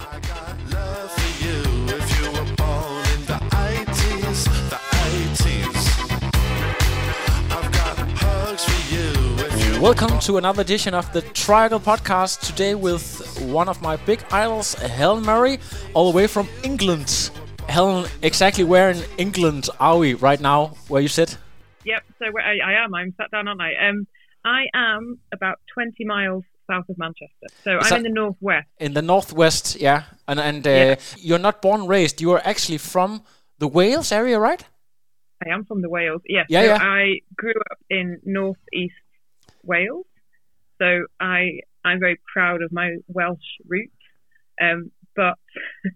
I got love for you if you were born in the 80s, the 80s. I've got hugs for you if you. Welcome to another edition of the Triangle Podcast, today with one of my big idols, Helen Murray, all the way from England. Helen, exactly where in England are we right now, where you sit? Yep, so where I am, I'm sat down, aren't I? I am about 20 miles south of Manchester. So I'm in the northwest. In the northwest, yeah. And you're not born and raised. You are actually from the Wales area, right? I am from the Wales, yes. Yeah, so yeah. I grew up in northeast Wales. So I'm very proud of my Welsh roots. But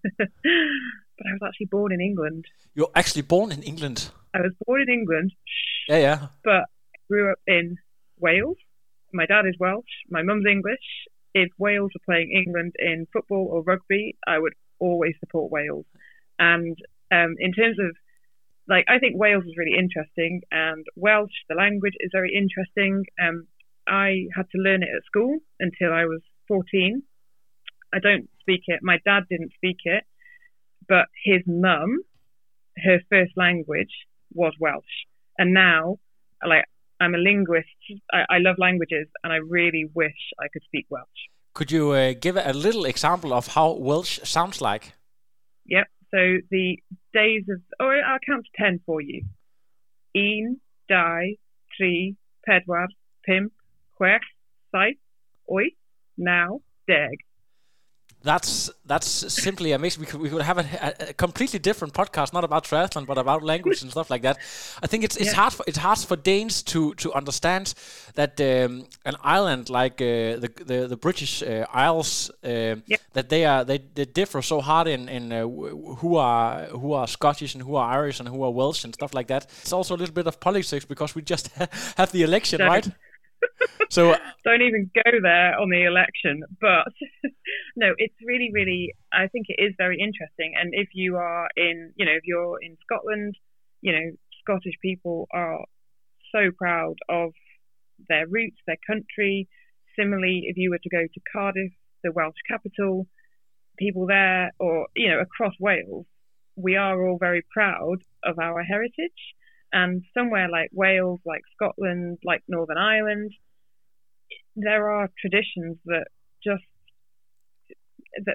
I was actually born in England. You're actually born in England? I was born in England. Yeah, yeah. But I grew up in Wales. My dad is Welsh. My mum's English. If Wales were playing England in football or rugby, I would always support Wales. And in terms of, like, I think Wales is really interesting, and Welsh, the language, is very interesting. I had to learn it at school until I was 14. I don't speak it. My dad didn't speak it, but his mum, her first language was Welsh. And now, like, I'm a linguist. I love languages, and I really wish I could speak Welsh. Could you give a little example of how Welsh sounds like? Yep. So the days of... Oh, I'll count to 10 for you. Un, dau, tri, pedwar, pimp, chwech, saith, wyth, naw, deg. That's simply amazing. We could have a completely different podcast, not about triathlon, but about language and stuff like that. I think it's hard for Danes to understand that an island like the British Isles that they differ so hard in who are Scottish and who are Irish and who are Welsh and stuff like that. It's also a little bit of politics because we just have the election, right? So don't even go there on the election, but no, it's really, really, I think it is very interesting. And if you are in, you know, if you're in Scotland, you know, Scottish people are so proud of their roots, their country. Similarly, if you were to go to Cardiff, the Welsh capital, people there, or, you know, across Wales, we are all very proud of our heritage. And somewhere like Wales, like Scotland, like Northern Ireland, there are traditions that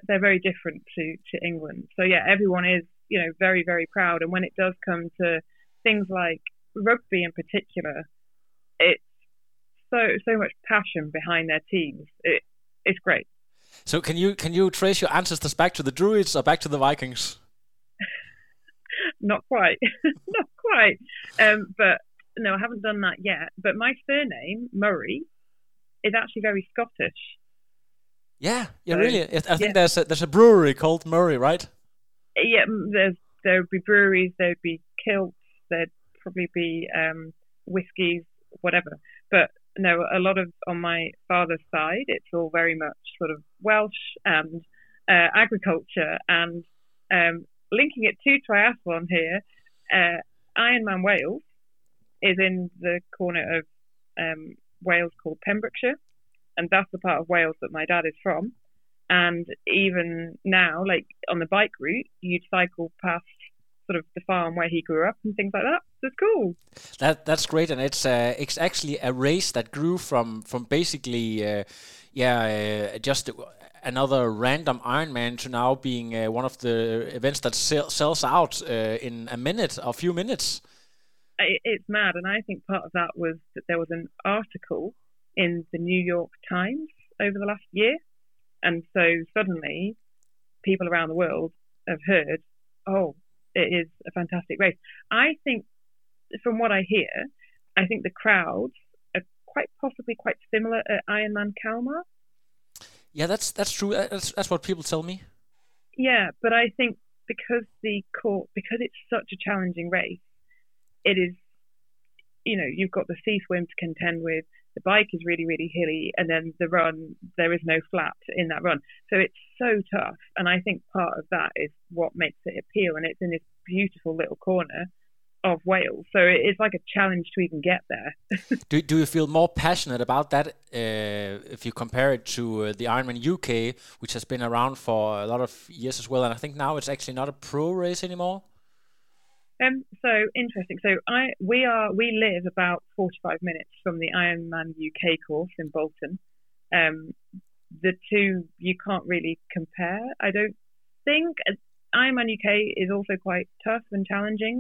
they're very different to England. So yeah, everyone is, you know, very, very proud. And when it does come to things like rugby in particular, it's so much passion behind their teams. It's great. So can you trace your ancestors back to the Druids or back to the Vikings? Not quite. Not quite. But no, I haven't done that yet. But my surname, Murray, is actually very Scottish. Yeah, so, really. I think there's a brewery called Murray, right? Yeah, there'd be breweries, there'd be kilts, there'd probably be whiskies, whatever. But no, a lot of, on my father's side, it's all very much sort of Welsh and agriculture and... linking it to triathlon here, Ironman Wales is in the corner of Wales called Pembrokeshire, and that's the part of Wales that my dad is from. And even now, like on the bike route, you'd cycle past sort of the farm where he grew up and things like that. So it's cool. That's great, and it's actually a race that grew from basically just. Another random Ironman to now being one of the events that sells out in a few minutes. It's mad, and I think part of that was that there was an article in the New York Times over the last year, and so suddenly people around the world have heard, oh, it is a fantastic race. I think, from what I hear, I think the crowds are quite possibly quite similar at Ironman Kalmar. Yeah, that's true. That's what people tell me. Yeah, but I think because it's such a challenging race, it is, you know, you've got the sea swim to contend with, the bike is really, really hilly, and then the run, there is no flat in that run. So it's so tough. And I think part of that is what makes it appeal. And it's in this beautiful little corner of Wales. So it's like a challenge to even get there. do you feel more passionate about that if you compare it to the Ironman UK, which has been around for a lot of years as well? And I think now it's actually not a pro race anymore. So interesting. So we live about 45 minutes from the Ironman UK course in Bolton. The two, you can't really compare, I don't think. Ironman UK is also quite tough and challenging,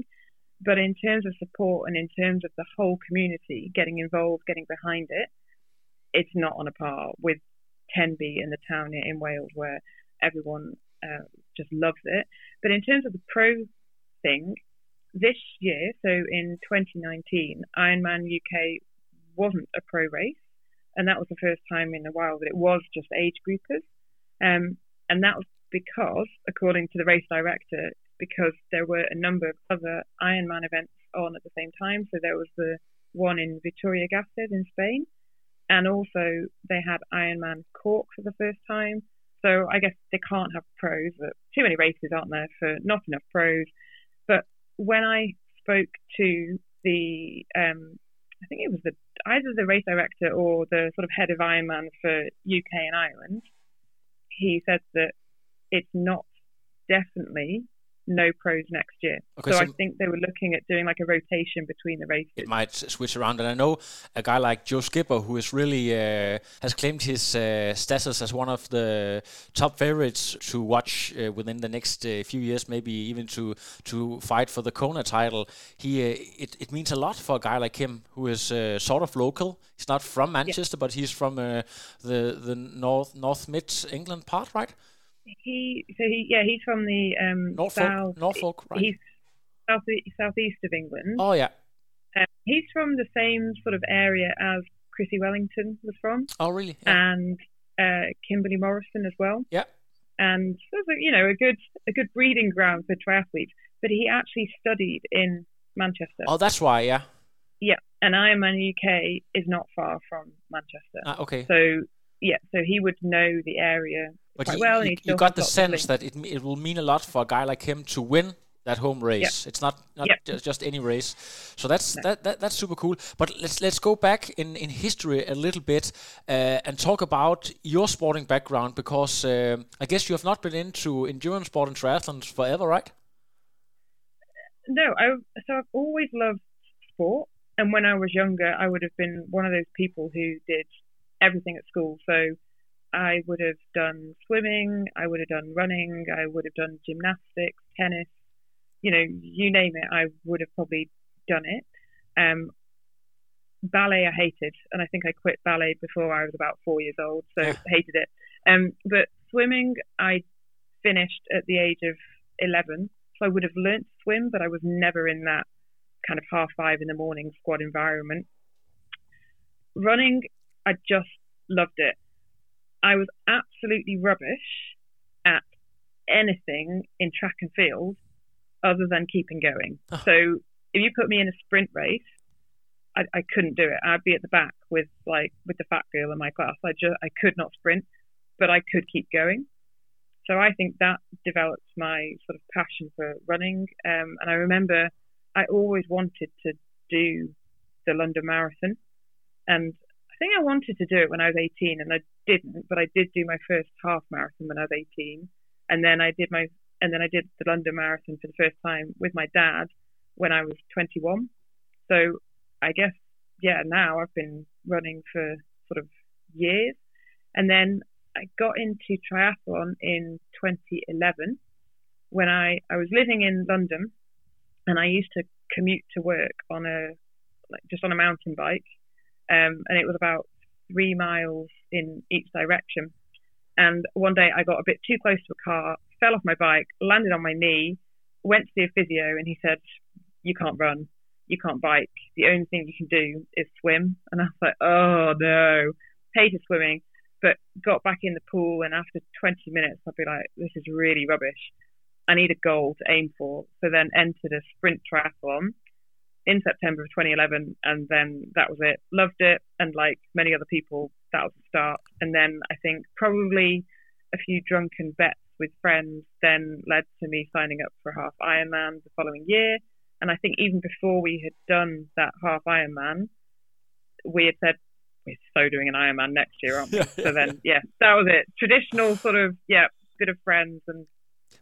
but in terms of support and in terms of the whole community getting involved, getting behind it, it's not on a par with Tenby and the town in Wales where everyone just loves it. But in terms of the pro thing, this year, so in 2019, Ironman UK wasn't a pro race, and that was the first time in a while that it was just age groupers. And that was because, according to the race director, because there were a number of other Ironman events on at the same time. So there was the one in Vitoria-Gasteiz in Spain, and also they had Ironman Cork for the first time. So I guess they can't have pros, but too many races aren't there for not enough pros. But when I spoke to the, I think it was either the race director or the sort of head of Ironman for UK and Ireland, he said that it's not definitely no pros next year. Okay, so I think they were looking at doing like a rotation between the races. It might switch around. And I know a guy like Joe Skipper, who is really has claimed his status as one of the top favorites to watch within the next few years, maybe even to fight for the Kona title. It means a lot for a guy like him, who is sort of local. He's not from Manchester, but he's from the north mid England part, right? He's from the Norfolk, right? He's southeast of England. Oh yeah, he's from the same sort of area as Chrissy Wellington was from. Oh really? Yeah. And Kimberly Morrison as well. Yeah, and there's a good breeding ground for triathletes. But he actually studied in Manchester. Oh, that's why, yeah. Yeah, and Ironman UK is not far from Manchester. Okay. So yeah, so he would know the area. But you got the sense that it will mean a lot for a guy like him to win that home race. Yep. It's not just any race. So that's super cool. But let's go back in history a little bit and talk about your sporting background, because I guess you have not been into endurance sport and triathlons forever, right? No, so I've always loved sport. And when I was younger, I would have been one of those people who did everything at school. So I would have done swimming, I would have done running, I would have done gymnastics, tennis, you name it, I would have probably done it. Ballet I hated, and I think I quit ballet before I was about 4 years old, so hated it. But swimming, I finished at the age of 11, so I would have learnt to swim, but I was never in that kind of 5:30 in the morning squad environment. Running, I just loved it. I was absolutely rubbish at anything in track and field other than keeping going. Oh. So if you put me in a sprint race, I couldn't do it. I'd be at the back with the fat girl in my class. I could not sprint, but I could keep going. So I think that developed my sort of passion for running. And I remember I always wanted to do the London Marathon, and I think I wanted to do it when I was 18, and I didn't, but I did do my first half marathon when I was 18, and then I did the London Marathon for the first time with my dad when I was 21. So I guess now I've been running for sort of years, and then I got into triathlon in 2011 when I was living in London, and I used to commute to work on a mountain bike. And it was about 3 miles in each direction. And one day I got a bit too close to a car, fell off my bike, landed on my knee, went to see a physio, and he said, "You can't run, you can't bike. The only thing you can do is swim." And I was like, "Oh no," hated swimming, but got back in the pool. And after 20 minutes, I'd be like, "This is really rubbish." I need a goal to aim for. So then entered a sprint triathlon in September of 2011, and then that was it. Loved it, and like many other people, that was the start. And then I think probably a few drunken bets with friends then led to me signing up for half Ironman the following year. And I think even before we had done that half Ironman, we had said, we're so doing an Ironman next year, aren't we? So then, yeah, that was it. Traditional sort of, yeah, bit of friends. And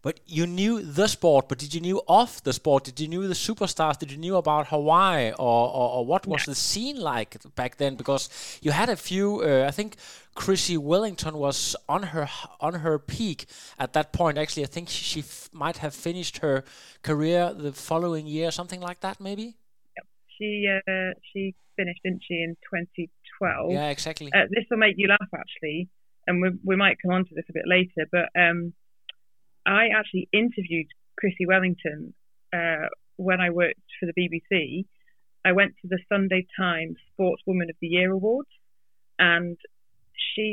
but you knew the sport, but did you knew off the sport? Did you knew the superstars? Did you knew about Hawaii, or what was the scene like back then? Because you had a few. I think Chrissy Wellington was on her peak at that point. Actually, I think she might have finished her career the following year, something like that, maybe. Yep. She finished, didn't she, in 2012? Yeah, exactly. This will make you laugh, actually, and we might come on to this a bit later, but. I actually interviewed Chrissy Wellington when I worked for the BBC. I went to the Sunday Times Sportswoman of the Year Awards, and she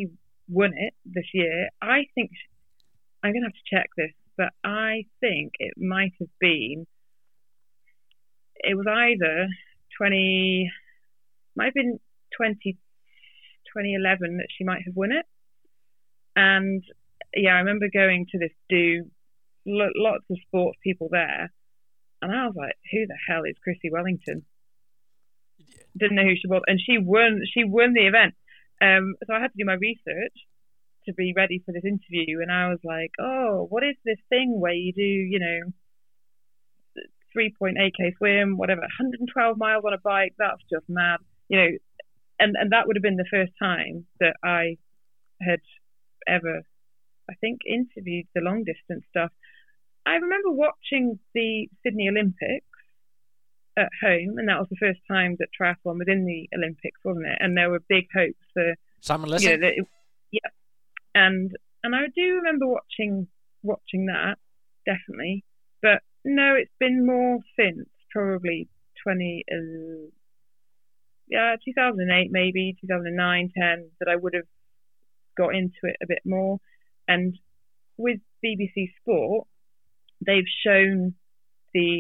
won it this year. I think, I'm going to have to check this, but I think it might have been, it was either 2011 that she might have won it. And yeah, I remember going to this lots of sports people there, and I was like, who the hell is Chrissy Wellington? Didn't know who she was, and she won the event. So I had to do my research to be ready for this interview, and I was like, oh, what is this thing where you do, 3.8k swim, whatever, 112 miles on a bike, that's just mad. And that would have been the first time that I had ever, I think, interviewed the long distance stuff. I remember watching the Sydney Olympics at home, and that was the first time that triathlon was in the Olympics, wasn't it? And there were big hopes for Simon Lissett. Yeah, and I do remember watching that, definitely. But no, it's been more since probably 2008 maybe, 2009, 10 that I would have got into it a bit more. And with BBC Sport, they've shown the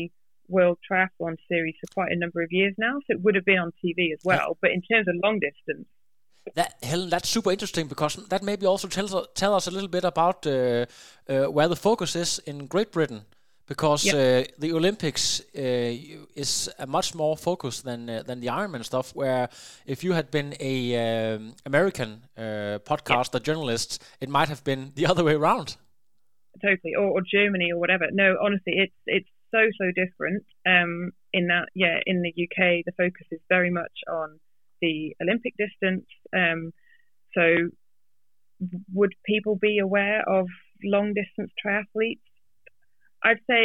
World Triathlon Series for quite a number of years now, so it would have been on TV as well. Yeah. But in terms of long distance, Helen, that's super interesting, because that maybe also tell us a little bit about where the focus is in Great Britain, because the Olympics is a much more focus than the Ironman stuff. Where if you had been a American podcaster journalist, it might have been the other way around. Totally, or Germany or whatever. No, honestly, it's so different. In that, in the UK, the focus is very much on the Olympic distance. So, would people be aware of long distance triathletes? I'd say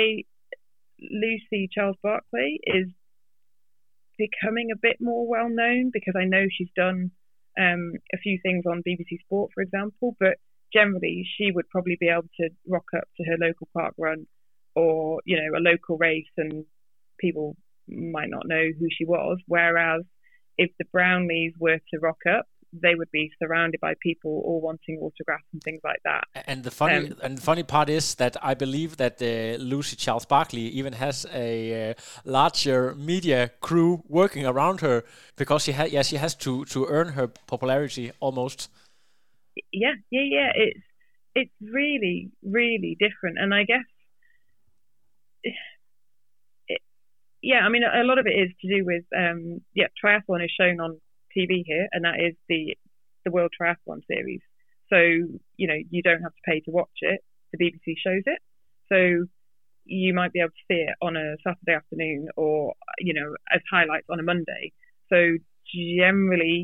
Lucy Charles Barclay is becoming a bit more well known, because I know she's done a few things on BBC Sport, for example, but generally she would probably be able to rock up to her local park run or, a local race, and people might not know who she was. Whereas if the Brownlees were to rock up, they would be surrounded by people all wanting autographs and things like that. And the funny part is that I believe that Lucy Charles Barclay even has a larger media crew working around her, because she has to earn her popularity almost. Yeah. It's really, really different. And I guess, a lot of it is to do with, triathlon is shown on TV here, and that is the World Triathlon Series, so you don't have to pay to watch it. The BBC shows it, so you might be able to see it on a Saturday afternoon, or as highlights on a Monday. So generally,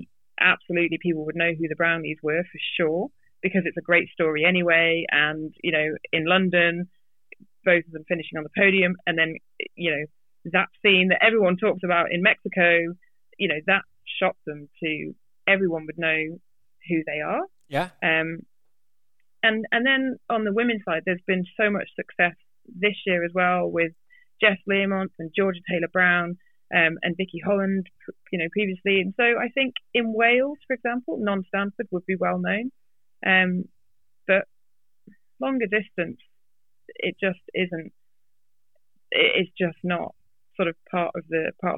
absolutely, people would know who the Brownlees were for sure, because it's a great story anyway. And in London, both of them finishing on the podium, and then that scene that everyone talks about in Mexico, that shocked them to everyone would know who they are. And then on the women's side, there's been so much success this year as well, with Jess Learmonth and Georgia Taylor Brown and Vicky Holland previously. And so I think in Wales, for example, non-Stanford would be well known, but longer distance it just isn't. It's just not sort of part of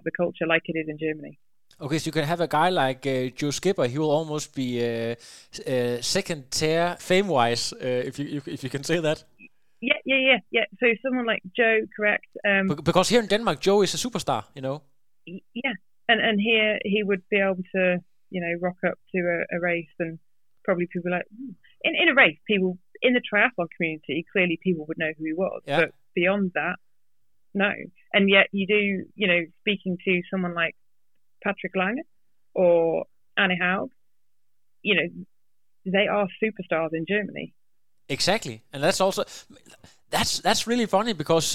the culture like it is in Germany. Okay, so you can have a guy like Joe Skipper. He will almost be second tier fame-wise, if you can say that. Yeah. So someone like Joe, correct? Because here in Denmark, Joe is a superstar, you know. Yeah, and here he would be able to, you know, rock up to a race, and probably people like in a race, people in the triathlon community, clearly people would know who he was. Yeah. But beyond that, no. And yet you do, you know, speaking to someone like Patrick Lange or Annie Howe, you know, they are superstars in Germany. Exactly, and that's also that's really funny because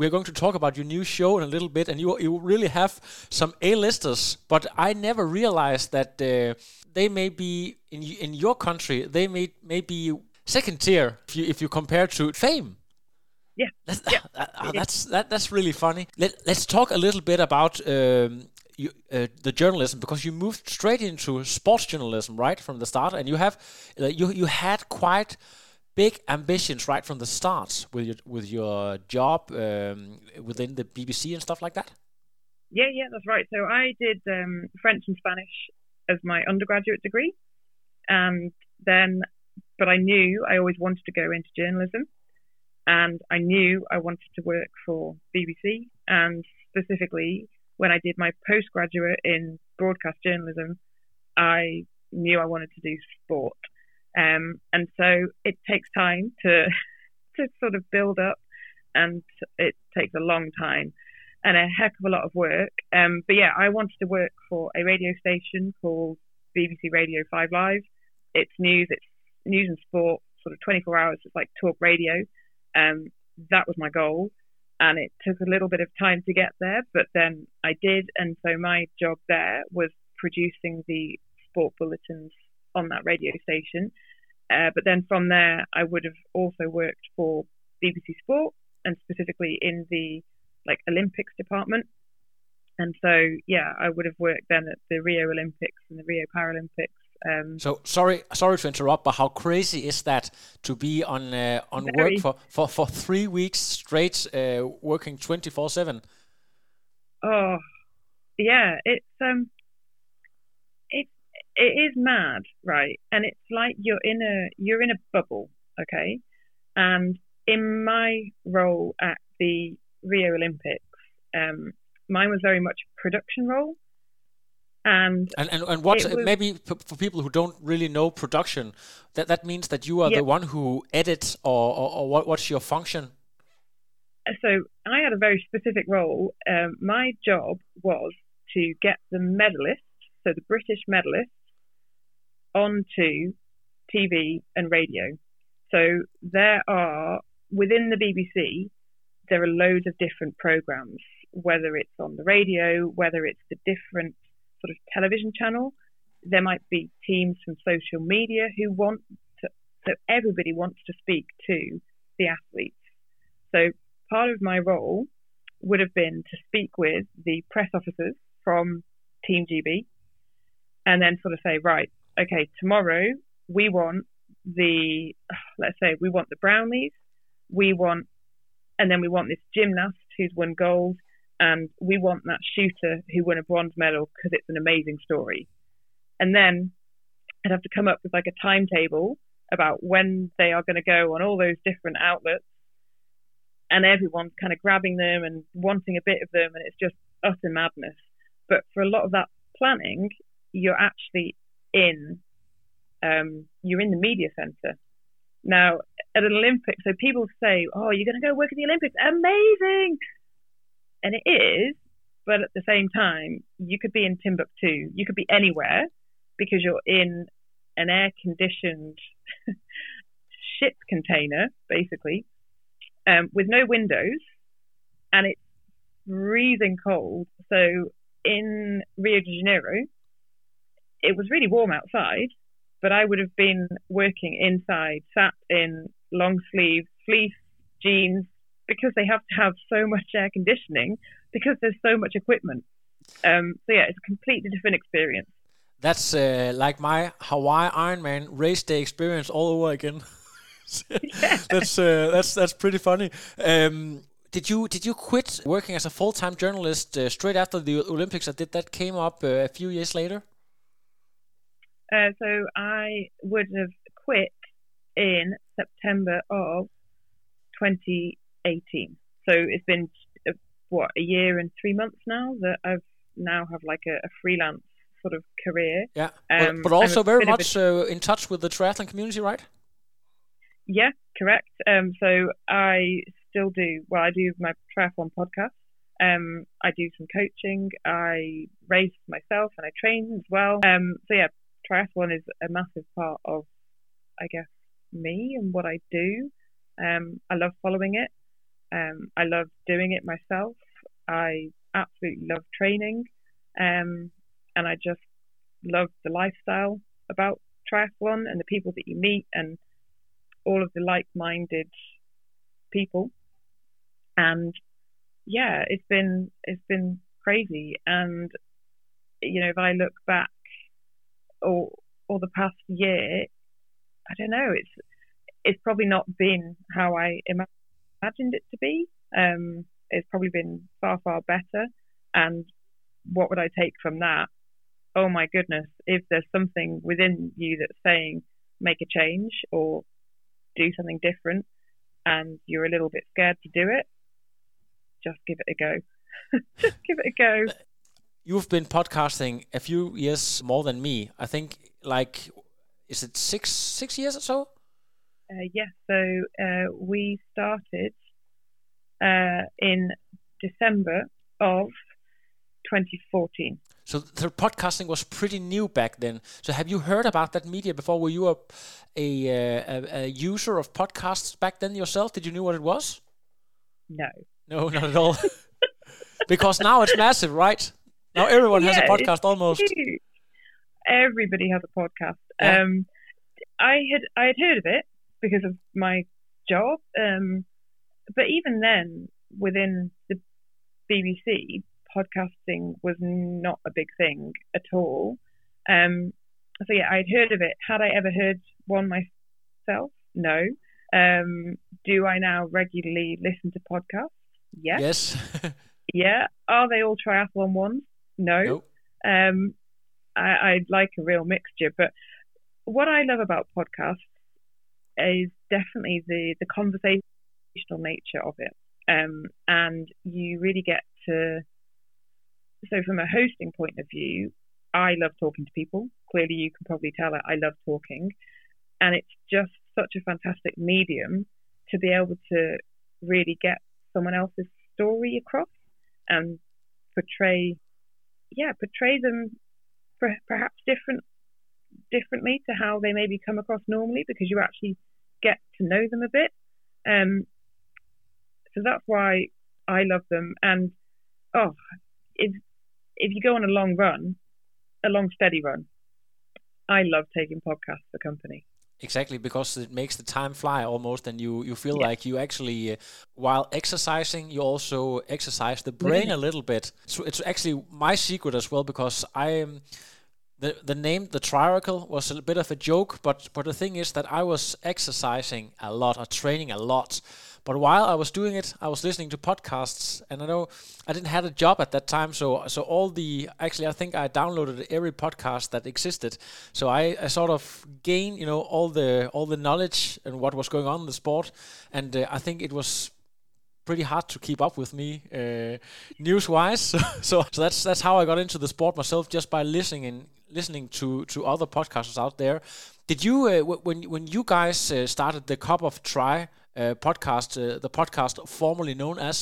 we're going to talk about your new show in a little bit, and you really have some A-listers. But I never realized that they may be in your country they may be second tier if you compare to fame. Yeah, that's really funny. Let's talk a little bit about the journalism, because you moved straight into sports journalism right from the start, and you have you had quite big ambitions right from the start with your job within the BBC and stuff like that. Yeah, that's right. So I did French and Spanish as my undergraduate degree, and then, but I knew I always wanted to go into journalism, and I knew I wanted to work for BBC, and specifically when I did my postgraduate in broadcast journalism, I knew I wanted to do sport. And so it takes time to sort of build up, and it takes a long time and a heck of a lot of work. But yeah, I wanted to work for a radio station called BBC Radio 5 Live. It's news and sport, sort of 24 hours. It's like talk radio. That was my goal, and it took a little bit of time to get there, but then I did. And so my job there was producing the sport bulletins on that radio station, but then from there I would have also worked for BBC Sport, and specifically in the Olympics department. And so yeah, I would have worked then at the Rio Olympics and the Rio Paralympics. So sorry to interrupt, but how crazy is that to be on work for 3 weeks straight, working 24/7? Oh yeah, It is mad, right? And it's like you're in a bubble, okay? And in my role at the Rio Olympics, mine was very much a production role. And what maybe for people who don't really know production, that means that you are the one who edits, or what's your function? So I had a very specific role. My job was to get the medalists, so the British medalists, onto TV and radio. So there are, within the BBC, there are loads of different programs, whether it's on the radio, whether it's the different sort of television channel. There might be teams from social media who want to, so everybody wants to speak to the athletes. So part of my role would have been to speak with the press officers from Team GB, and then sort of say, right, okay, tomorrow we want the, let's say we want the Brownlees, and then we want this gymnast who's won gold, and we want that shooter who won a bronze medal because it's an amazing story. And then I'd have to come up with like a timetable about when they are going to go on all those different outlets, and everyone's kind of grabbing them and wanting a bit of them, and it's just utter madness. But for a lot of that planning, you're actually in the media centre. Now, at an Olympics, so people say, oh, you're going to go work at the Olympics. Amazing! And it is, but at the same time, you could be in Timbuktu. You could be anywhere, because you're in an air-conditioned ship container, basically, with no windows, and it's freezing cold. So in Rio de Janeiro, it was really warm outside, but I would have been working inside, sat in long sleeves, fleece, jeans, because they have to have so much air conditioning because there's so much equipment. So yeah, it's a completely different experience. That's like my Hawaii Ironman race day experience all over again. That's pretty funny. Did you quit working as a full-time journalist straight after the Olympics, or did that came up a few years later? So I would have quit in September of 2018. So it's been a year and 3 months now that I've now have like a freelance sort of career. Yeah, but also very much in touch with the triathlon community, right? Yeah, correct. So I still do. Well, I do my triathlon podcast. I do some coaching. I race myself and I train as well. So yeah, triathlon is a massive part of, I guess, me and what I do. I love following it. I love doing it myself. I absolutely love training. And I just love the lifestyle about triathlon and the people that you meet and all of the like-minded people. And yeah, it's been crazy. And you know, if I look back or the past year, I don't know, it's probably not been how I imagined it to be. It's probably been far, far better. And what would I take from that? Oh my goodness, if there's something within you that's saying make a change or do something different and you're a little bit scared to do it, just give it a go. Just give it a go. You've been podcasting a few years more than me. I think, like, is it six years or so? Yes. Yeah, so we started in December of 2014. So the podcasting was pretty new back then. So have you heard about that media before? Were you a user of podcasts back then yourself? Did you know what it was? No, not at all. Because now it's massive, right? Now everyone has a podcast almost. Huge. Everybody has a podcast. Yeah. I had heard of it because of my job, but even then, within the BBC. Podcasting was not a big thing at all. So yeah, I'd heard of it. Had I ever heard one myself? No. Do I now regularly listen to podcasts? Yes. Yeah. Are they all triathlon ones? No. Nope. I'd like a real mixture. But what I love about podcasts is definitely the conversational nature of it. And you really get to... So from a hosting point of view, I love talking to people. Clearly, you can probably tell I love talking. And it's just such a fantastic medium to be able to really get someone else's story across and portray them perhaps differently to how they maybe come across normally, because you actually get to know them a bit. So that's why I love them. And, if you go on a long steady run, I love taking podcasts for company. Exactly, because it makes the time fly almost, and you feel like you actually, while exercising, you also exercise the brain a little bit. So it's actually my secret as well, because I am... The name, the Triangle, was a bit of a joke, but the thing is that I was exercising a lot, or training a lot. But while I was doing it, I was listening to podcasts, and I know I didn't have a job at that time, so all the... Actually, I think I downloaded every podcast that existed. So I sort of gained, all the knowledge and what was going on in the sport, and I think it was... pretty hard to keep up with me news-wise, so that's how I got into the sport myself, just by listening to other podcasters out there. Did you when you guys started the Cup of Tri podcast, the podcast formerly known as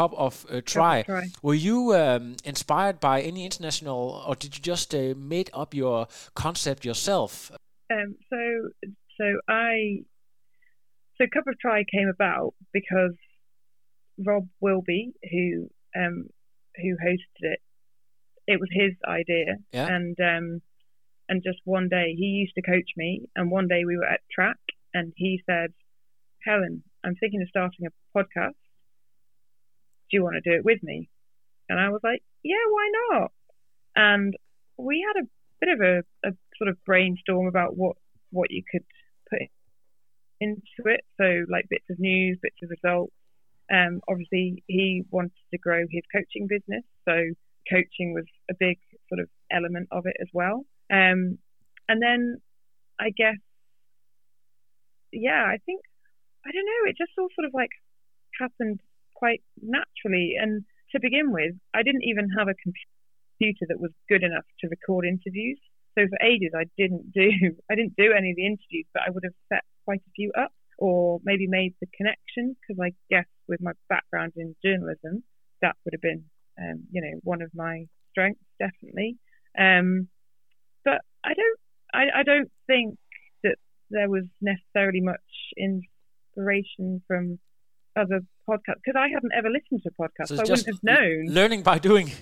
Cup of Tri, were you inspired by any international, or did you just made up your concept yourself? So Cup of Tri came about because Rob Wilby, who hosted it, it was his idea, and just one day, he used to coach me, and one day we were at track, and he said, "Helen, I'm thinking of starting a podcast. Do you want to do it with me?" And I was like, "Yeah, why not?" And we had a bit of a sort of brainstorm about what you could put into it, so like bits of news, bits of results. Obviously, he wanted to grow his coaching business, so coaching was a big sort of element of it as well. And then I guess, yeah, I think, I don't know, it just all sort of like happened quite naturally. And to begin with, I didn't even have a computer that was good enough to record interviews. So for ages, I didn't do any of the interviews, but I would have set quite a few up, or maybe made the connection, because I guess with my background in journalism, that would have been, one of my strengths, definitely. But I don't think that there was necessarily much inspiration from other podcasts, because I hadn't ever listened to a podcast, so I wouldn't have known. Learning by doing.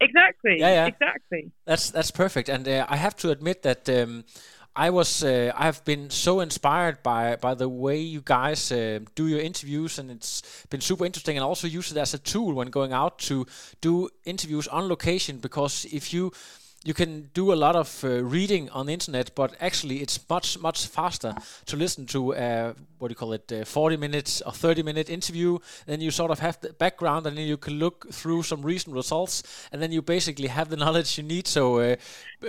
Exactly. Yeah. Exactly. That's perfect. And I have to admit that I've been so inspired by the way you guys do your interviews, and it's been super interesting, and also use it as a tool when going out to do interviews on location, because if you can do a lot of reading on the internet, but actually it's much, much faster to listen to 40 minutes or 30 minute interview. Then you sort of have the background, and then you can look through some recent results, and then you basically have the knowledge you need. So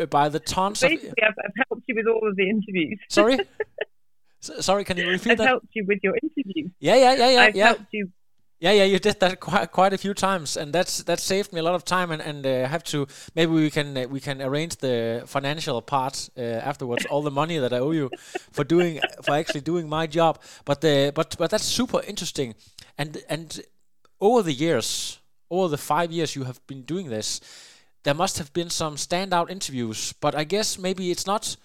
by the tons basically, I've helped you with all of the interviews. Sorry? Sorry, can you repeat that? I've helped you with your interviews. Yeah. I've helped you. Yeah, you did that quite a few times, and that saved me a lot of time. And have to, maybe we can arrange the financial part afterwards. All the money that I owe you for actually doing my job. But that's super interesting. And over the years, over the 5 years you have been doing this, there must have been some standout interviews. But I guess maybe it's not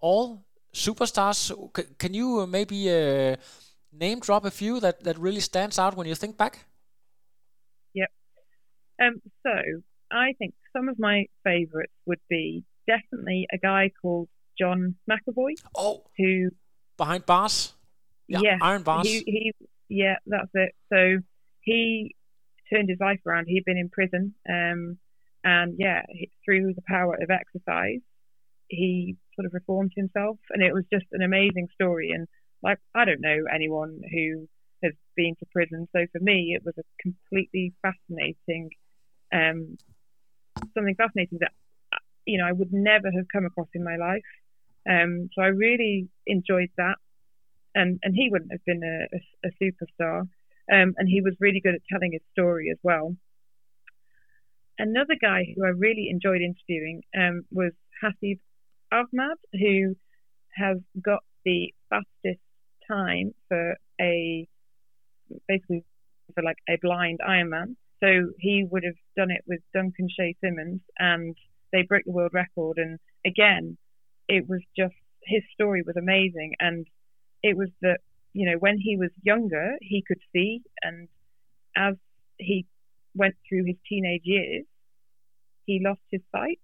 all superstars. Can you maybe? Name drop a few that really stands out when you think back? Yep. So I think some of my favourites would be definitely a guy called John McAvoy. Oh, who behind bars? Yeah, yes, iron bars. He, that's it. So he turned his life around. He'd been in prison, through the power of exercise, he sort of reformed himself, and it was just an amazing story. And like, I don't know anyone who has been to prison, so for me it was a completely fascinating, something fascinating that, I would never have come across in my life. So I really enjoyed that, and he wouldn't have been a superstar, and he was really good at telling his story as well. Another guy who I really enjoyed interviewing was Hasib Ahmad, who has got the fastest time for a blind Ironman. So he would have done it with Duncan Shea Simmons, and they broke the world record. And again, it was just, his story was amazing. And it was that, when he was younger, he could see. And as he went through his teenage years, he lost his sight.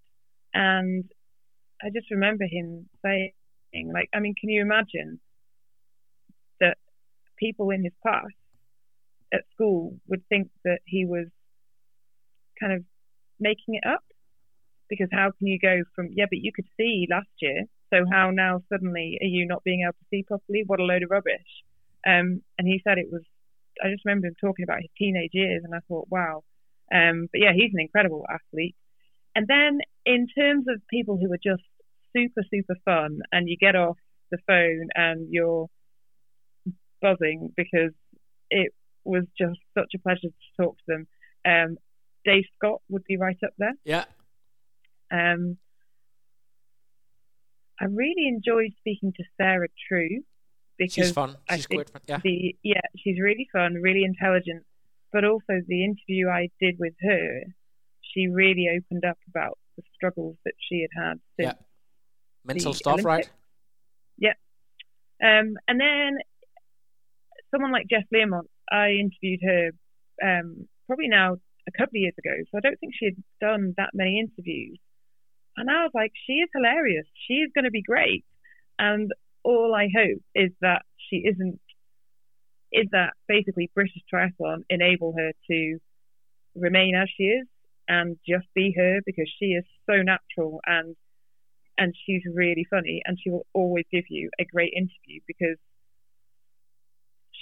And I just remember him saying, can you imagine that people in his past at school would think that he was kind of making it up? Because how can you go from, but you could see last year, so how now suddenly are you not being able to see properly? What a load of rubbish. And he said I just remember him talking about his teenage years, and I thought, wow. But yeah, he's an incredible athlete. And then in terms of people who are just super, super fun, and you get off the phone and you're buzzing because it was just such a pleasure to talk to them. Dave Scott would be right up there. Yeah. I really enjoyed speaking to Sarah True because she's fun. She's good. Yeah. She's really fun, really intelligent, but also the interview I did with her, she really opened up about the struggles that she had since. Yeah. Mental stuff, Olympics. Right? Yeah. And then someone like Jess Learmonth, I interviewed her probably now a couple of years ago, so I don't think she had done that many interviews. And I was like, she is hilarious. She is going to be great. And all I hope is that she isn't, is that basically British Triathlon enable her to remain as she is and just be her, because she is so natural and she's really funny, and she will always give you a great interview because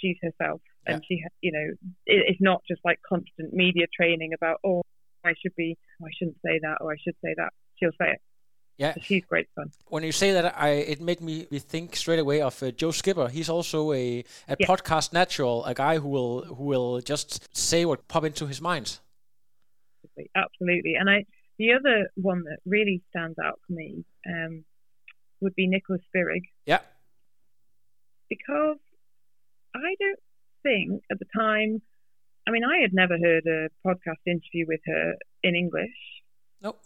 she's herself, and she, you know, it's not just like constant media training about, oh, I should be, oh, I shouldn't say that, or I should say that. She'll say it. Yeah, she's great fun. When you say that, it made me think straight away of Joe Skipper. He's also a podcast natural, a guy who will just say what pop into his mind. Absolutely, and the other one that really stands out for me would be Nicholas Spierig. Yeah, because I don't think at the time, I mean, I had never heard a podcast interview with her in English. Nope.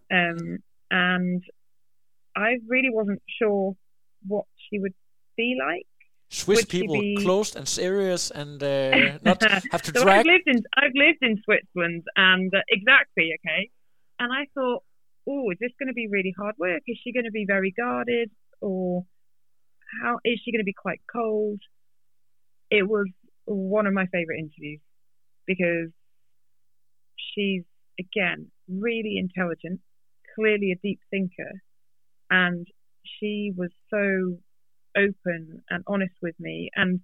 And I really wasn't sure what she would be like. Swiss would people be closed and serious and not have to drag. I've lived in Switzerland and exactly, okay. And I thought, oh, is this going to be really hard work? Is she going to be very guarded, or how is she going to be quite cold? It was one of my favorite interviews because she's again really intelligent, clearly a deep thinker. And she was so open and honest with me. And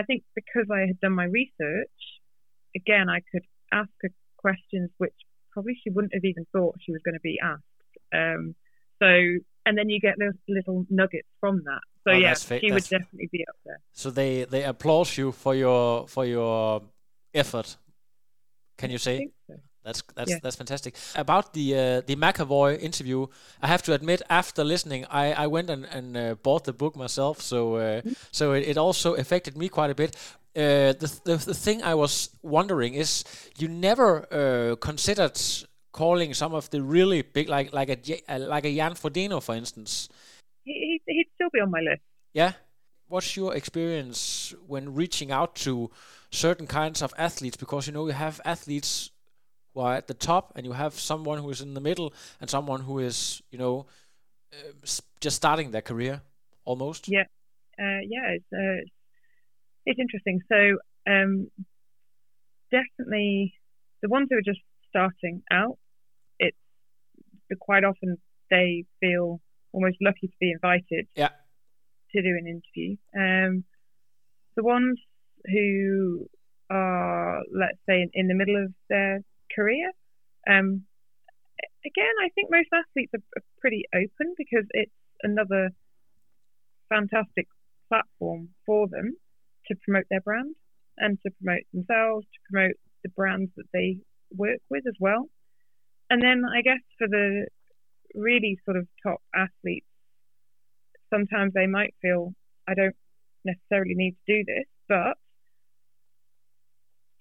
I think because I had done my research, again, I could ask her questions which probably she wouldn't have even thought she was going to be asked. And then you get those little nuggets from that. So she would definitely be up there. So they applaud you for your effort. Can you say? I think so. That's fantastic. About the McAvoy interview, I have to admit, after listening, I went and bought the book myself, so it also affected me quite a bit. The thing I was wondering is, you never considered calling some of the really big, like a Jan Fodino, for instance. He'd still be on my list. Yeah. What's your experience when reaching out to certain kinds of athletes? Because you have athletes who are at the top, and you have someone who is in the middle, and someone who is, just starting their career, almost. Yeah, it's interesting. So definitely, the ones who are just starting out, it's quite often they feel almost lucky to be invited to do an interview. The ones who are, let's say, in the middle of their career, again, I think most athletes are pretty open because it's another fantastic platform for them to promote their brand and to promote themselves, to promote the brands that they work with as well. And then I guess for the really sort of top athletes, sometimes they might feel, I don't necessarily need to do this, but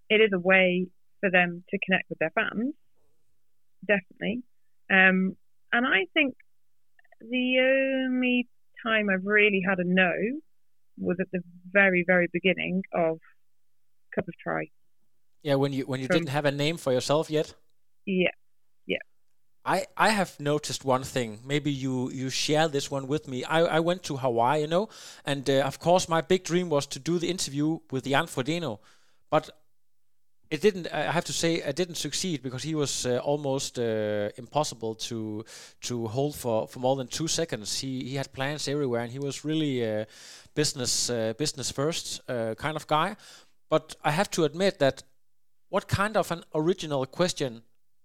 it is a way for them to connect with their fans, definitely. And I think the only time I've really had a no was at the very, very beginning of Cup of Tri. Yeah, when you didn't have a name for yourself yet? Yeah, yeah. I have noticed one thing. Maybe you share this one with me. I went to Hawaii, and of course my big dream was to do the interview with Jan Fodino, but it didn't. I have to say, I didn't succeed because he was almost impossible to hold for more than 2 seconds. He had plans everywhere, and he was really business first kind of guy. But I have to admit that what kind of an original question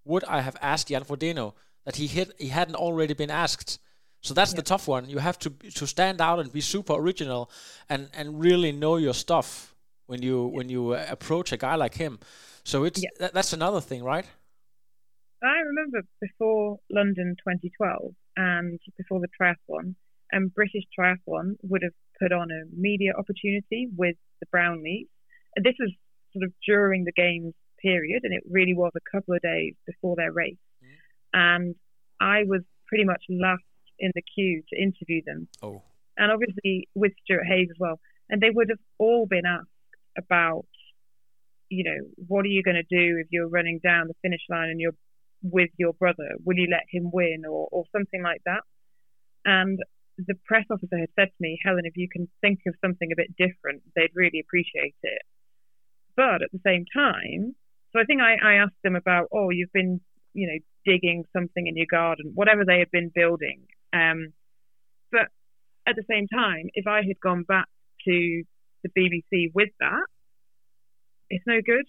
would I have asked Jan Fodino that he hadn't already been asked? So that's the tough one. You have to stand out and be super original and really know your stuff when you approach a guy like him. So it's that's another thing, right? I remember before London 2012 and before the triathlon, and British Triathlon would have put on a media opportunity with the Brownlees. This was sort of during the Games period, and it really was a couple of days before their race. Mm. And I was pretty much last in the queue to interview them. Oh. And obviously with Stuart Hayes as well. And they would have all been asked about, what are you going to do if you're running down the finish line and you're with your brother? Will you let him win or something like that? And the press officer had said to me, Helen, if you can think of something a bit different, they'd really appreciate it. But at the same time, so I think I asked them about, oh, you've been, digging something in your garden, whatever they had been building. But at the same time, if I had gone back to the BBC with that, it's no good.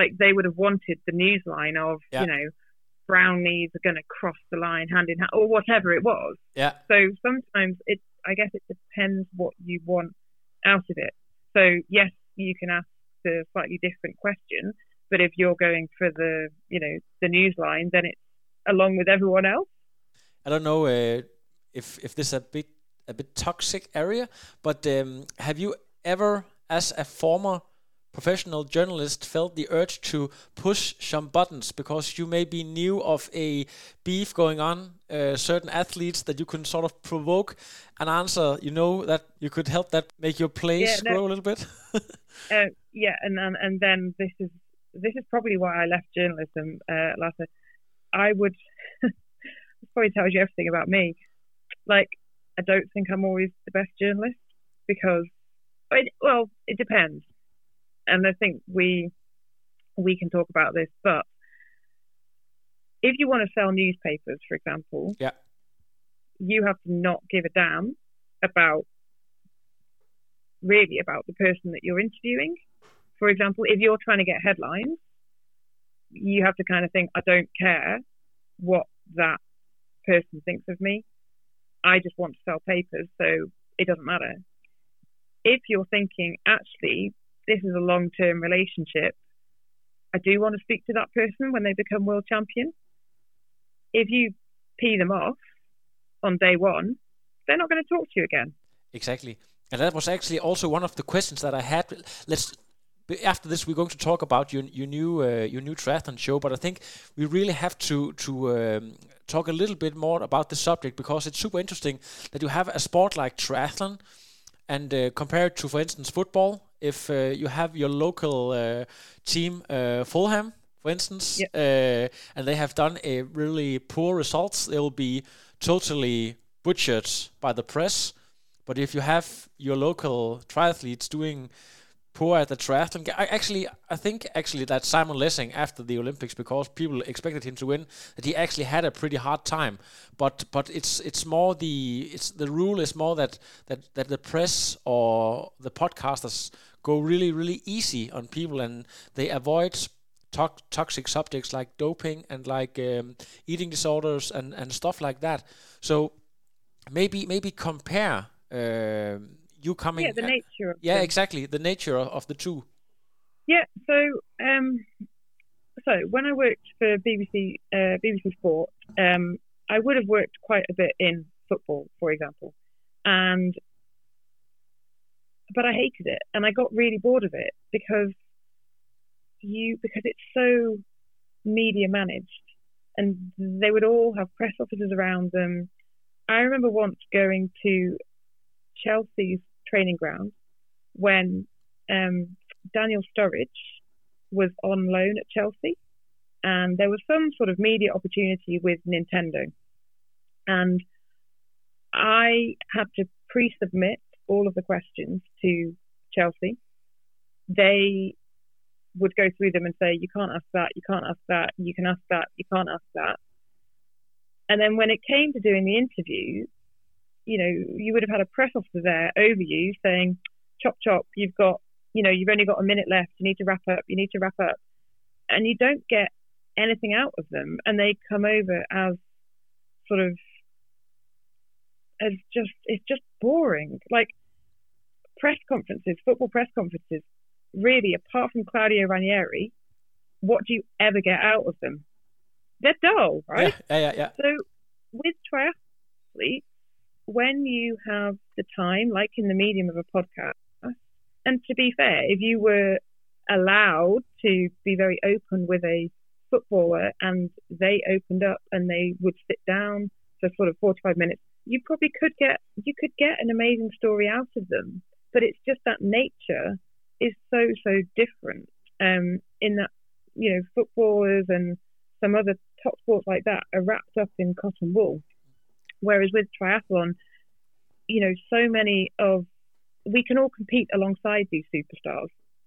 Like, they would have wanted the newsline of, you know, Brownlees are going to cross the line hand in hand, or whatever it was. Yeah. So sometimes it, I guess it depends what you want out of it. So yes, you can ask the slightly different question, but if you're going for the, you know, the newsline, then it's along with everyone else. I don't know if this is a bit toxic area, but have you ever, as a former professional journalist, felt the urge to push some buttons because you maybe knew of a beef going on, certain athletes, that you can sort of provoke an answer, you know, that you could help that make your place grow a little bit? And then this is probably why I left journalism last year. I would probably tells you everything about me. Like, I don't think I'm always the best journalist because, well, it depends. And I think we can talk about this, but if you want to sell newspapers, for example, you have to not give a damn about the person that you're interviewing. For example, if you're trying to get headlines, you have to kind of think, I don't care what that person thinks of me. I just want to sell papers, so it doesn't matter. If you're thinking, actually, this is a long-term relationship, I do want to speak to that person when they become world champion. If you pee them off on day one, they're not going to talk to you again. Exactly. And that was actually also one of the questions that I had. After this, we're going to talk about your new triathlon show, but I think we really have to talk a little bit more about the subject, because it's super interesting that you have a sport like triathlon and compare it to, for instance, football. If you have your local team, Fulham, for instance, and they have done a really poor results, they will be totally butchered by the press. But if you have your local triathletes doing poor at the triathlon. I think that Simon Lissett after the Olympics, because people expected him to win, that he actually had a pretty hard time. But the rule is more that the press or the podcasters go really, really easy on people, and they avoid toxic subjects like doping and like eating disorders and stuff like that. So maybe compare. The nature of the two. Yeah, so when I worked for BBC Sport, I would have worked quite a bit in football, for example, but I hated it, and I got really bored of it because it's so media managed, and they would all have press officers around them. I remember once going to Chelsea's training ground when Daniel Sturridge was on loan at Chelsea, and there was some sort of media opportunity with Nintendo, and I had to pre-submit all of the questions to Chelsea. They would go through them and say, you can't ask that, you can't ask that, you can ask that, you can't ask that. And then when it came to doing the interviews, you know, you would have had a press officer there over you saying, chop, chop, you've got, you know, you've only got a minute left. You need to wrap up. And you don't get anything out of them. And they come over as sort of, as just, it's just boring. Like football press conferences, really, apart from Claudio Ranieri, what do you ever get out of them? They're dull, right? Yeah. So with triathletes, when you have the time, like in the medium of a podcast, and to be fair, if you were allowed to be very open with a footballer and they opened up and they would sit down for sort of 45 minutes, you probably could get an amazing story out of them. But it's just that nature is so different in that, you know, footballers and some other top sports like that are wrapped up in cotton wool. Whereas with triathlon, you know, we can all compete alongside these superstars,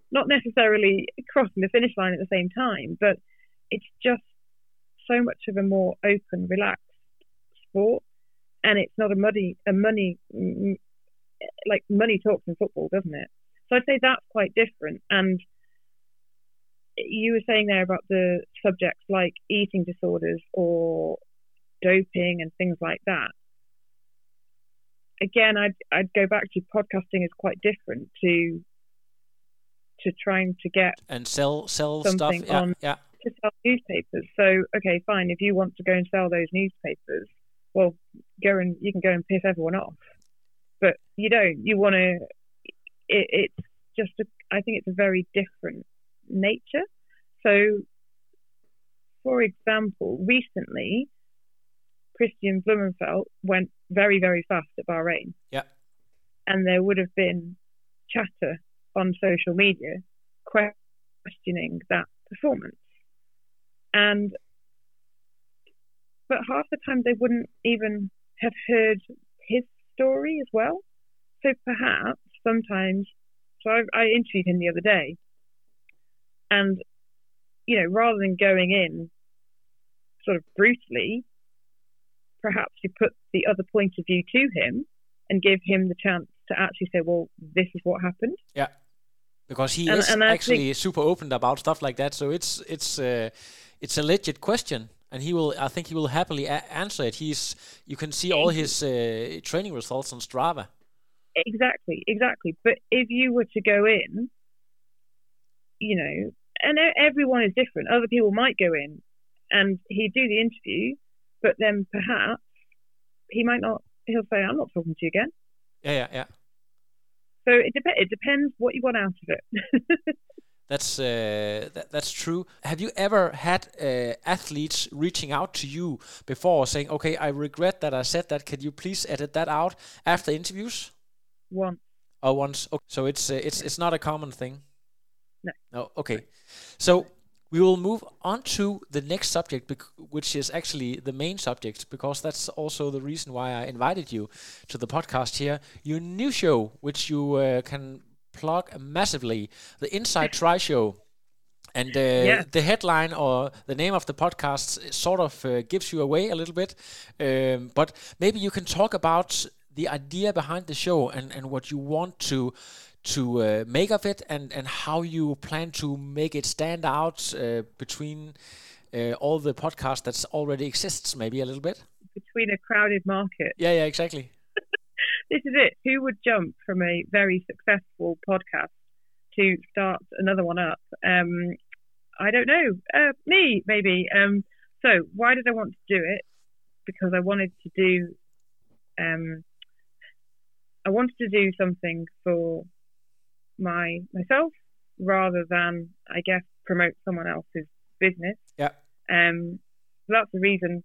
not necessarily crossing the finish line at the same time, but it's just so much of a more open, relaxed sport. And it's not money talks in football, doesn't it? So I'd say that's quite different. And you were saying there about the subjects like eating disorders or doping and things like that. Again, I'd go back to podcasting is quite different to trying to get and sell something stuff on to sell newspapers. So okay, fine. If you want to go and sell those newspapers, well, you can go and piss everyone off. But you don't. You want to. It's just. I think it's a very different nature. So, for example, recently, Christian Blumenfeld went very, very fast at Bahrain. Yeah. And there would have been chatter on social media questioning that performance. But half the time they wouldn't even have heard his story as well. So perhaps sometimes, I interviewed him the other day, and, you know, rather than going in sort of brutally, perhaps you put the other point of view to him and give him the chance to actually say, well, this is what happened. Yeah, because he is actually super open about stuff like that. So it's a legit question, and I think he will happily answer it. You can see all his training results on Strava. Exactly. But if you were to go in, you know, and everyone is different. Other people might go in and he'd do the interview, but then perhaps he might not. He'll say, "I'm not talking to you again." Yeah. So it depends what you want out of it. That's true. Have you ever had athletes reaching out to you before saying, "Okay, I regret that I said that. Can you please edit that out after interviews?" Once. Okay. So it's not a common thing. No. Okay. So we will move on to the next subject, which is actually the main subject, because that's also the reason why I invited you to the podcast here. Your new show, which you can plug massively, the Inside Tri Show. And the headline or the name of the podcast sort of gives you away a little bit. But maybe you can talk about the idea behind the show and what you want to make of it and how you plan to make it stand out between all the podcasts that already exists, maybe a little bit? Between a crowded market. Yeah, exactly. This is it. Who would jump from a very successful podcast to start another one up? I don't know. Me, maybe. So why did I want to do it? Because I wanted to do... I wanted to do something for myself rather than, I guess, promote someone else's business. Yeah. So that's the reason,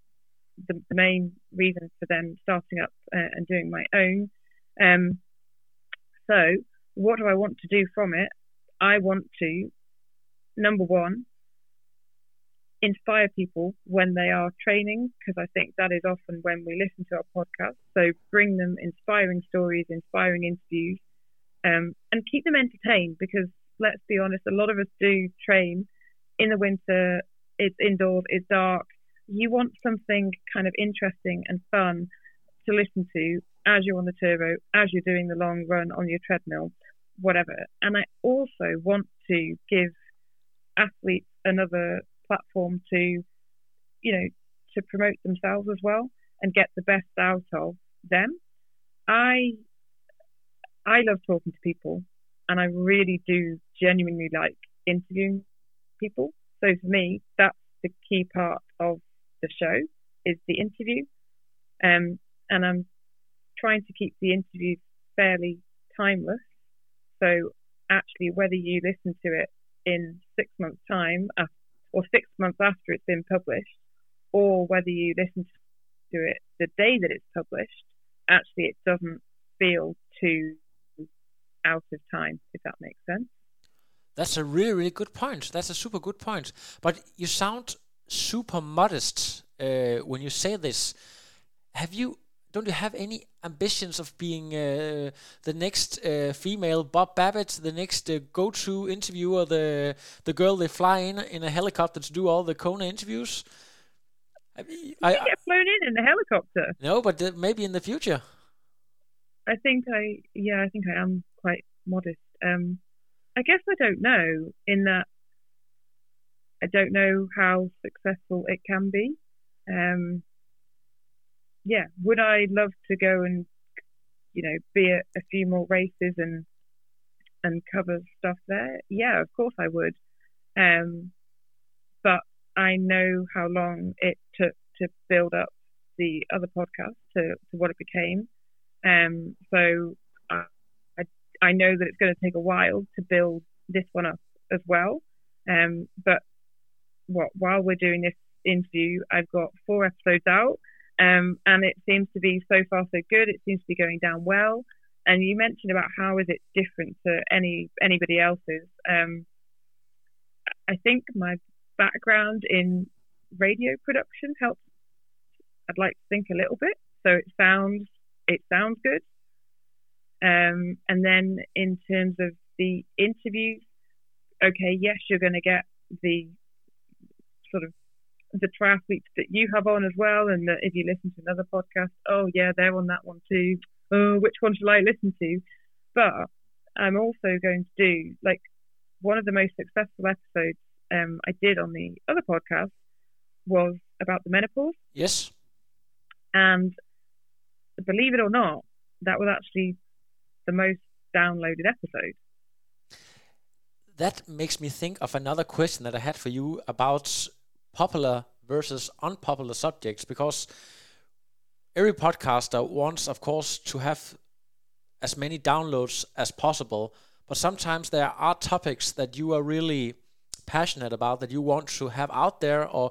the main reason for then starting up and doing my own. So what do I want to do from it? I want to, number one, inspire people when they are training, because I think that is often when we listen to our podcast. So bring them inspiring stories, inspiring interviews, and keep them entertained, because let's be honest, a lot of us do train in the winter, it's indoors, it's dark. You want something kind of interesting and fun to listen to as you're on the turbo, as you're doing the long run on your treadmill, whatever. And I also want to give athletes another platform to, you know, to promote themselves as well and get the best out of them. I love talking to people, and I really do genuinely like interviewing people. So for me, that's the key part of the show, is the interview. And I'm trying to keep the interviews fairly timeless. So actually, whether you listen to it in 6 months' time or 6 months after it's been published, or whether you listen to it the day that it's published, actually it doesn't feel too out of time, if that makes sense. That's a really, really good point. That's a super good point. But you sound super modest when you say this. Don't you have any ambitions of being the next female Bob Babbitt, the next go-to interviewer, the girl they fly in a helicopter to do all the Kona interviews? I get flown in a helicopter. No, but maybe in the future. I think I am quite modest. I guess I don't know, in that I don't know how successful it can be. Would I love to go and, you know, be at a few more races and cover stuff there? Yeah, of course I would. But I know how long it took to build up the other podcast to what it became. So I know that it's going to take a while to build this one up as well. But while we're doing this interview, I've got 4 episodes out. And it seems to be so far so good. It seems to be going down well. And you mentioned about how is it different to anybody else's. I think my background in radio production helps, I'd like to think, a little bit. So it sounds good. And then in terms of the interviews, okay, yes, you're going to get the sort of the triathletes that you have on as well, and that if you listen to another podcast, oh yeah, they're on that one too. Oh, which one shall I listen to? But I'm also going to do, like, one of the most successful episodes I did on the other podcast was about the menopause. Yes. And believe it or not, that was actually the most downloaded episode. That makes me think of another question that I had for you about popular versus unpopular subjects, because every podcaster wants, of course, to have as many downloads as possible, but sometimes there are topics that you are really passionate about, that you want to have out there, or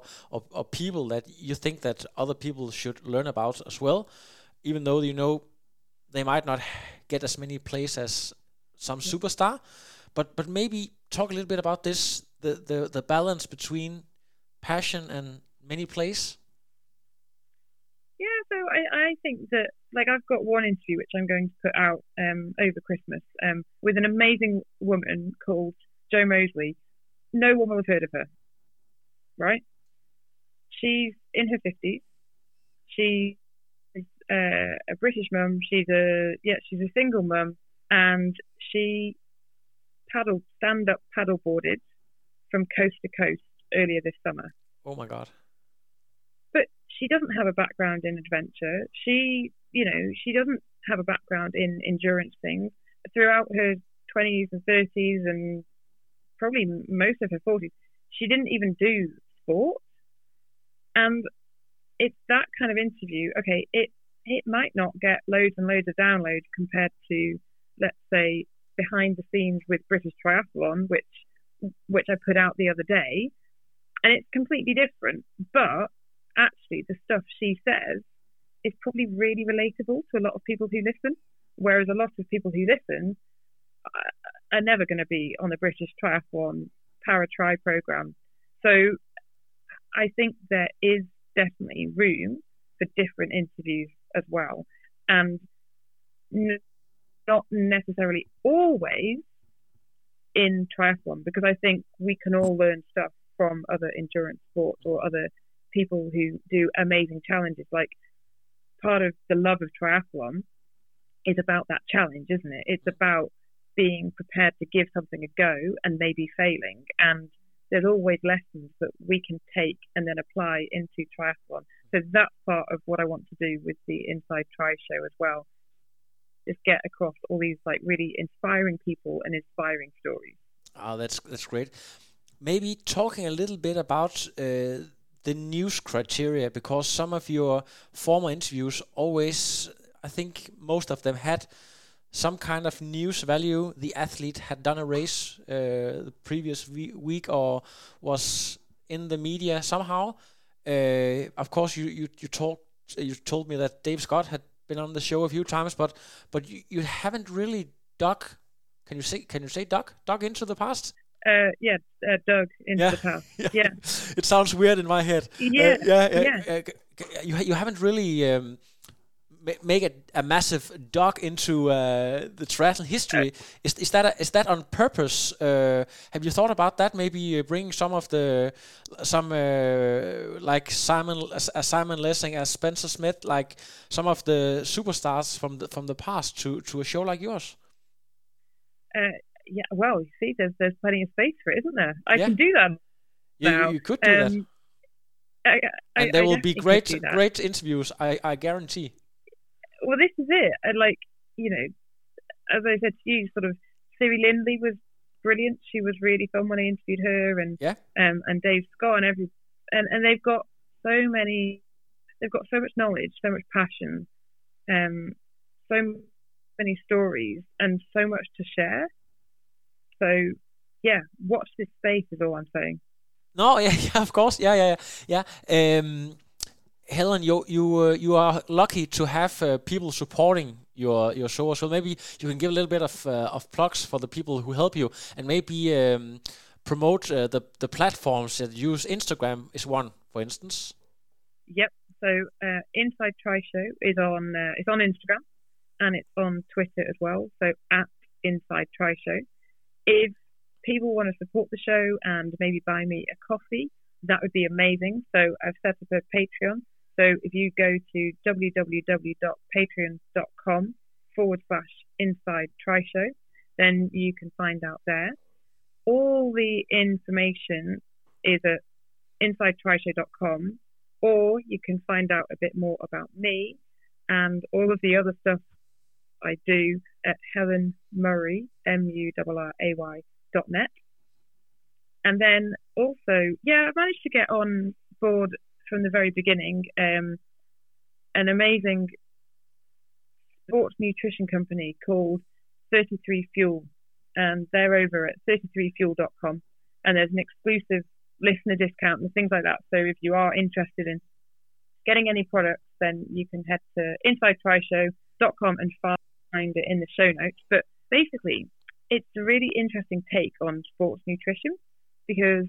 people that you think that other people should learn about as well, even though, you know, they might not get as many plays as some superstar. But maybe talk a little bit about this, the balance between passion and many plays. Yeah, so I think that, like, I've got one interview which I'm going to put out over Christmas with an amazing woman called Jo Mosley. No one will have heard of her, right? She's in her 50s. She is a British mum. She's a single mum, and she stand-up paddleboarded from coast to coast earlier this summer. Oh my God. But she doesn't have a background in adventure. She doesn't have a background in endurance things. Throughout her 20s and 30s and probably most of her 40s, she didn't even do sport. And it's that kind of interview. Okay, it might not get loads and loads of downloads compared to, let's say, Behind the Scenes with British Triathlon, which I put out the other day, and it's completely different, but actually the stuff she says is probably really relatable to a lot of people who listen, whereas a lot of people who listen are never going to be on the British Triathlon para-tri programme. So I think there is definitely room for different interviews as well, and not necessarily always in triathlon, because I think we can all learn stuff from other endurance sports or other people who do amazing challenges. Like, part of the love of triathlon is about that challenge, isn't it? It's about being prepared to give something a go and maybe failing. And there's always lessons that we can take and then apply into triathlon. So that's part of what I want to do with the Inside Tri Show as well. Just get across all these, like, really inspiring people and inspiring stories. Oh, that's great. Maybe talking a little bit about the news criteria, because some of your former interviews always, I think most of them, had some kind of news value. The athlete had done a race the previous week or was in the media somehow. Of course, you told me that Dave Scott had been on the show a few times, but you haven't really dug into the past? Dug into the past. Yeah. It sounds weird in my head. You haven't really make a massive dug into the triathlon history. Is that on purpose? Have you thought about that? Maybe bring some Simon Lessing, as Spencer Smith, like some of the superstars from the past to a show like yours. Well, you see, there's plenty of space for it, isn't there? I can do that. You could do that. And there will be great interviews, I guarantee. Well, this is it. And as I said to you, sort of Siri Lindley was brilliant. She was really fun when I interviewed her, and Dave Scott and they've got so much knowledge, so much passion, so many stories and so much to share. So yeah, watch this space is all I'm saying. No, yeah, of course, yeah. Helen, you are lucky to have people supporting your show as well. Maybe you can give a little bit of plugs for the people who help you, and maybe promote the platforms that use Instagram is one, for instance. Yep. So Inside Tri Show is on it's on Instagram and it's on Twitter as well. So at Inside Tri Show. If people want to support the show and maybe buy me a coffee, that would be amazing. So I've set up a Patreon. So if you go to patreon.com/InsideTriShow, then you can find out there. All the information is at InsideTriShow.com, or you can find out a bit more about me and all of the other stuff I do at Helen Murray, MURRAY.net. And then also, I managed to get on board from the very beginning, an amazing sports nutrition company called 33 Fuel, and they're over at 33fuel.com, and there's an exclusive listener discount and things like that. So if you are interested in getting any products, then you can head to InsideTriShow.com and find it in the show notes. But basically, it's a really interesting take on sports nutrition because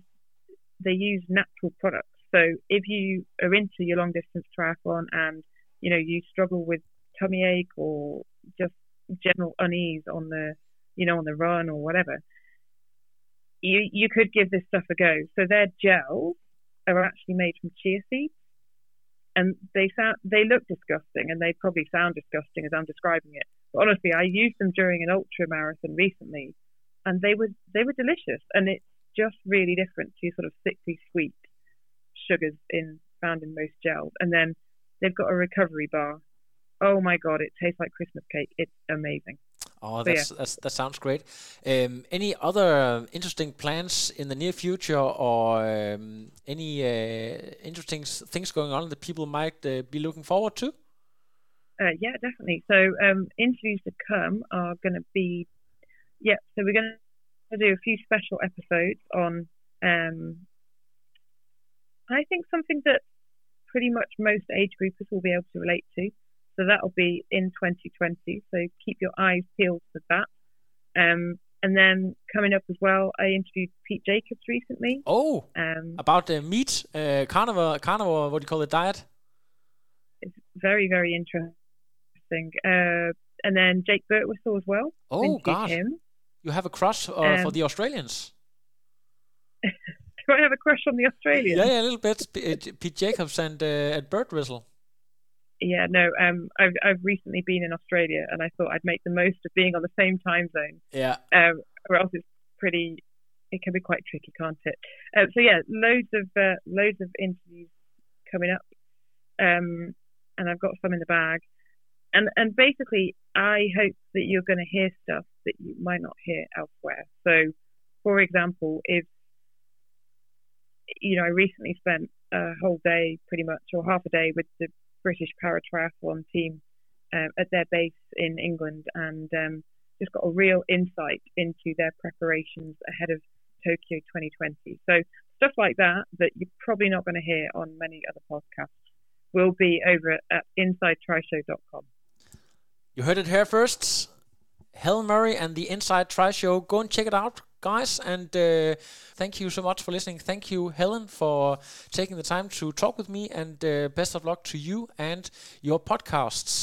they use natural products. So if you are into your long distance triathlon and you struggle with tummy ache or just general unease on the on the run or whatever, you could give this stuff a go. So their gels are actually made from chia seeds, and they look disgusting and they probably sound disgusting as I'm describing it. But honestly, I used them during an ultra marathon recently, and they were delicious. And it's just really different to sort of sickly sweet sugars found in most gels. And then they've got a recovery bar. Oh my god, it tastes like Christmas cake. It's amazing. Oh, that sounds great. Any other interesting plans in the near future, or any interesting things going on that people might be looking forward to? Yeah, definitely. So interviews to come are going to be, so we're going to do a few special episodes on I think something that pretty much most age groupers will be able to relate to. So that'll be in 2020. So keep your eyes peeled for that. And then coming up as well, I interviewed Pete Jacobs recently. Oh, about the meat, carnivore, what do you call it, diet? It's very, very interesting. And then Jake Birtwistle as well. Oh, God. You have a crush for the Australians. Do I have a crush on the Australians? Yeah, a little bit. Pete Jacobs and Birtwistle. Yeah, no. I've recently been in Australia, and I thought I'd make the most of being on the same time zone. Yeah. Or else it's it can be quite tricky, can't it? So yeah, loads of interviews coming up, and I've got some in the bag, and basically I hope that you're going to hear stuff that you might not hear elsewhere. So, for example, if I recently spent a whole day, pretty much, or half a day, with the British Paratriathlon team at their base in England, and just got a real insight into their preparations ahead of Tokyo 2020. So stuff like that you're probably not going to hear on many other podcasts will be over at InsideTriShow.com. You heard it here first. Helen Murray and the Inside Tri Show. Go and check it out, guys, and thank you so much for listening. Thank you, Helen, for taking the time to talk with me, and best of luck to you and your podcasts.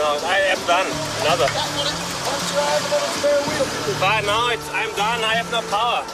No, I am done. Another. By now, I'm done. I have no power.